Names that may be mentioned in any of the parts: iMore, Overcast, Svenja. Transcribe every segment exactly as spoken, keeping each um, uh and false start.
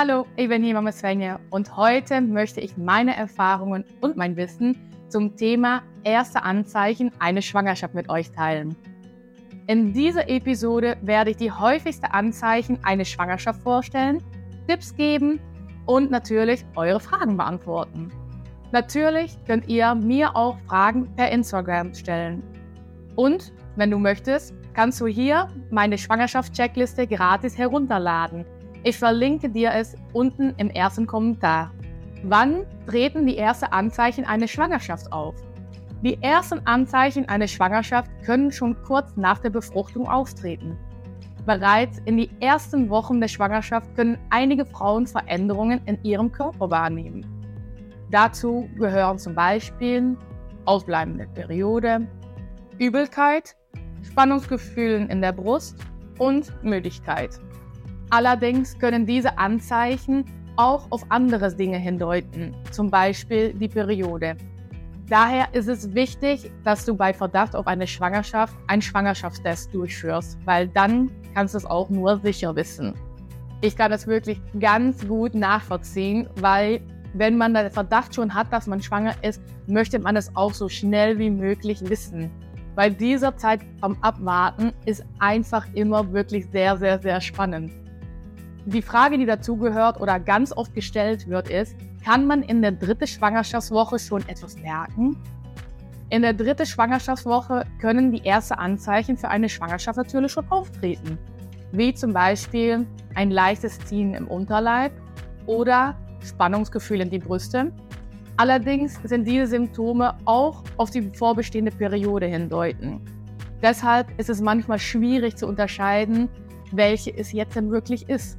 Hallo, ich bin Hebamme Svenja und heute möchte ich meine Erfahrungen und mein Wissen zum Thema erste Anzeichen einer Schwangerschaft mit euch teilen. In dieser Episode werde ich die häufigsten Anzeichen einer Schwangerschaft vorstellen, Tipps geben und natürlich eure Fragen beantworten. Natürlich könnt ihr mir auch Fragen per Instagram stellen. Und wenn du möchtest, kannst du hier meine Schwangerschaftscheckliste gratis herunterladen. Ich verlinke dir es unten im ersten Kommentar. Wann treten die ersten Anzeichen einer Schwangerschaft auf? Die ersten Anzeichen einer Schwangerschaft können schon kurz nach der Befruchtung auftreten. Bereits in den ersten Wochen der Schwangerschaft können einige Frauen Veränderungen in ihrem Körper wahrnehmen. Dazu gehören zum Beispiel ausbleibende Periode, Übelkeit, Spannungsgefühlen in der Brust und Müdigkeit. Allerdings können diese Anzeichen auch auf andere Dinge hindeuten, zum Beispiel die Periode. Daher ist es wichtig, dass du bei Verdacht auf eine Schwangerschaft einen Schwangerschaftstest durchführst, weil dann kannst du es auch nur sicher wissen. Ich kann das wirklich ganz gut nachvollziehen, weil wenn man den Verdacht schon hat, dass man schwanger ist, möchte man es auch so schnell wie möglich wissen. Weil dieser Zeit vom Abwarten ist einfach immer wirklich sehr, sehr, sehr spannend. Die Frage, die dazugehört oder ganz oft gestellt wird, ist, kann man in der dritten Schwangerschaftswoche schon etwas merken? In der dritten Schwangerschaftswoche können die ersten Anzeichen für eine Schwangerschaft natürlich schon auftreten, wie zum Beispiel ein leichtes Ziehen im Unterleib oder Spannungsgefühl in die Brüste. Allerdings sind diese Symptome auch auf die vorbestehende Periode hindeuten. Deshalb ist es manchmal schwierig zu unterscheiden, welche es jetzt denn wirklich ist.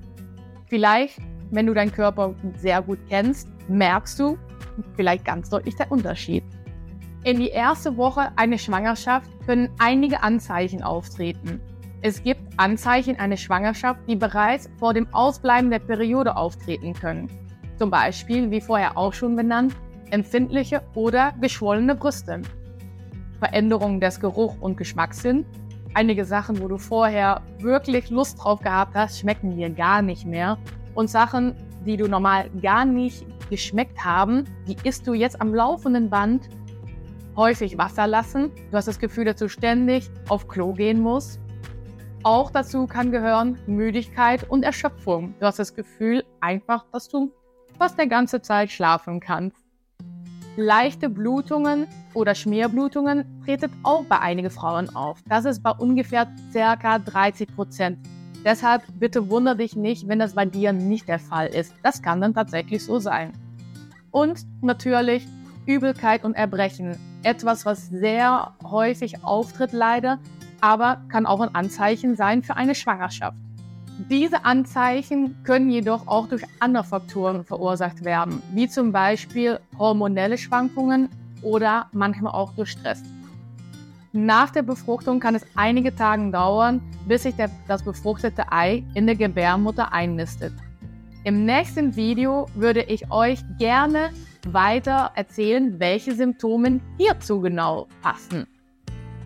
Vielleicht, wenn du deinen Körper sehr gut kennst, merkst du vielleicht ganz deutlich den Unterschied. In die erste Woche einer Schwangerschaft können einige Anzeichen auftreten. Es gibt Anzeichen einer Schwangerschaft, die bereits vor dem Ausbleiben der Periode auftreten können. Zum Beispiel, wie vorher auch schon benannt, empfindliche oder geschwollene Brüste, Veränderungen des Geruch- und Geschmackssinns. Einige Sachen, wo du vorher wirklich Lust drauf gehabt hast, schmecken dir gar nicht mehr. Und Sachen, die du normal gar nicht geschmeckt haben, die isst du jetzt am laufenden Band. Häufig Wasser lassen. Du hast das Gefühl, dass du ständig auf Klo gehen musst. Auch dazu kann gehören Müdigkeit und Erschöpfung. Du hast das Gefühl einfach, dass du fast die ganze Zeit schlafen kannst. Leichte Blutungen oder Schmierblutungen treten auch bei einigen Frauen auf. Das ist bei ungefähr ca. dreißig Prozent. Deshalb bitte wundere dich nicht, wenn das bei dir nicht der Fall ist. Das kann dann tatsächlich so sein. Und natürlich Übelkeit und Erbrechen. Etwas, was sehr häufig auftritt leider, aber kann auch ein Anzeichen sein für eine Schwangerschaft. Diese Anzeichen können jedoch auch durch andere Faktoren verursacht werden, wie zum Beispiel hormonelle Schwankungen oder manchmal auch durch Stress. Nach der Befruchtung kann es einige Tage dauern, bis sich der, das befruchtete Ei in der Gebärmutter einnistet. Im nächsten Video würde ich euch gerne weiter erzählen, welche Symptome hierzu genau passen.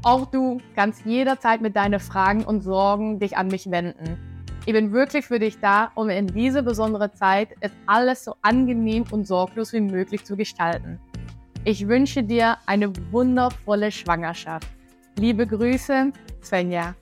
Auch du kannst jederzeit mit deinen Fragen und Sorgen dich an mich wenden. Ich bin wirklich für dich da, um in diese besondere Zeit es alles so angenehm und sorglos wie möglich zu gestalten. Ich wünsche dir eine wundervolle Schwangerschaft. Liebe Grüße, Svenja.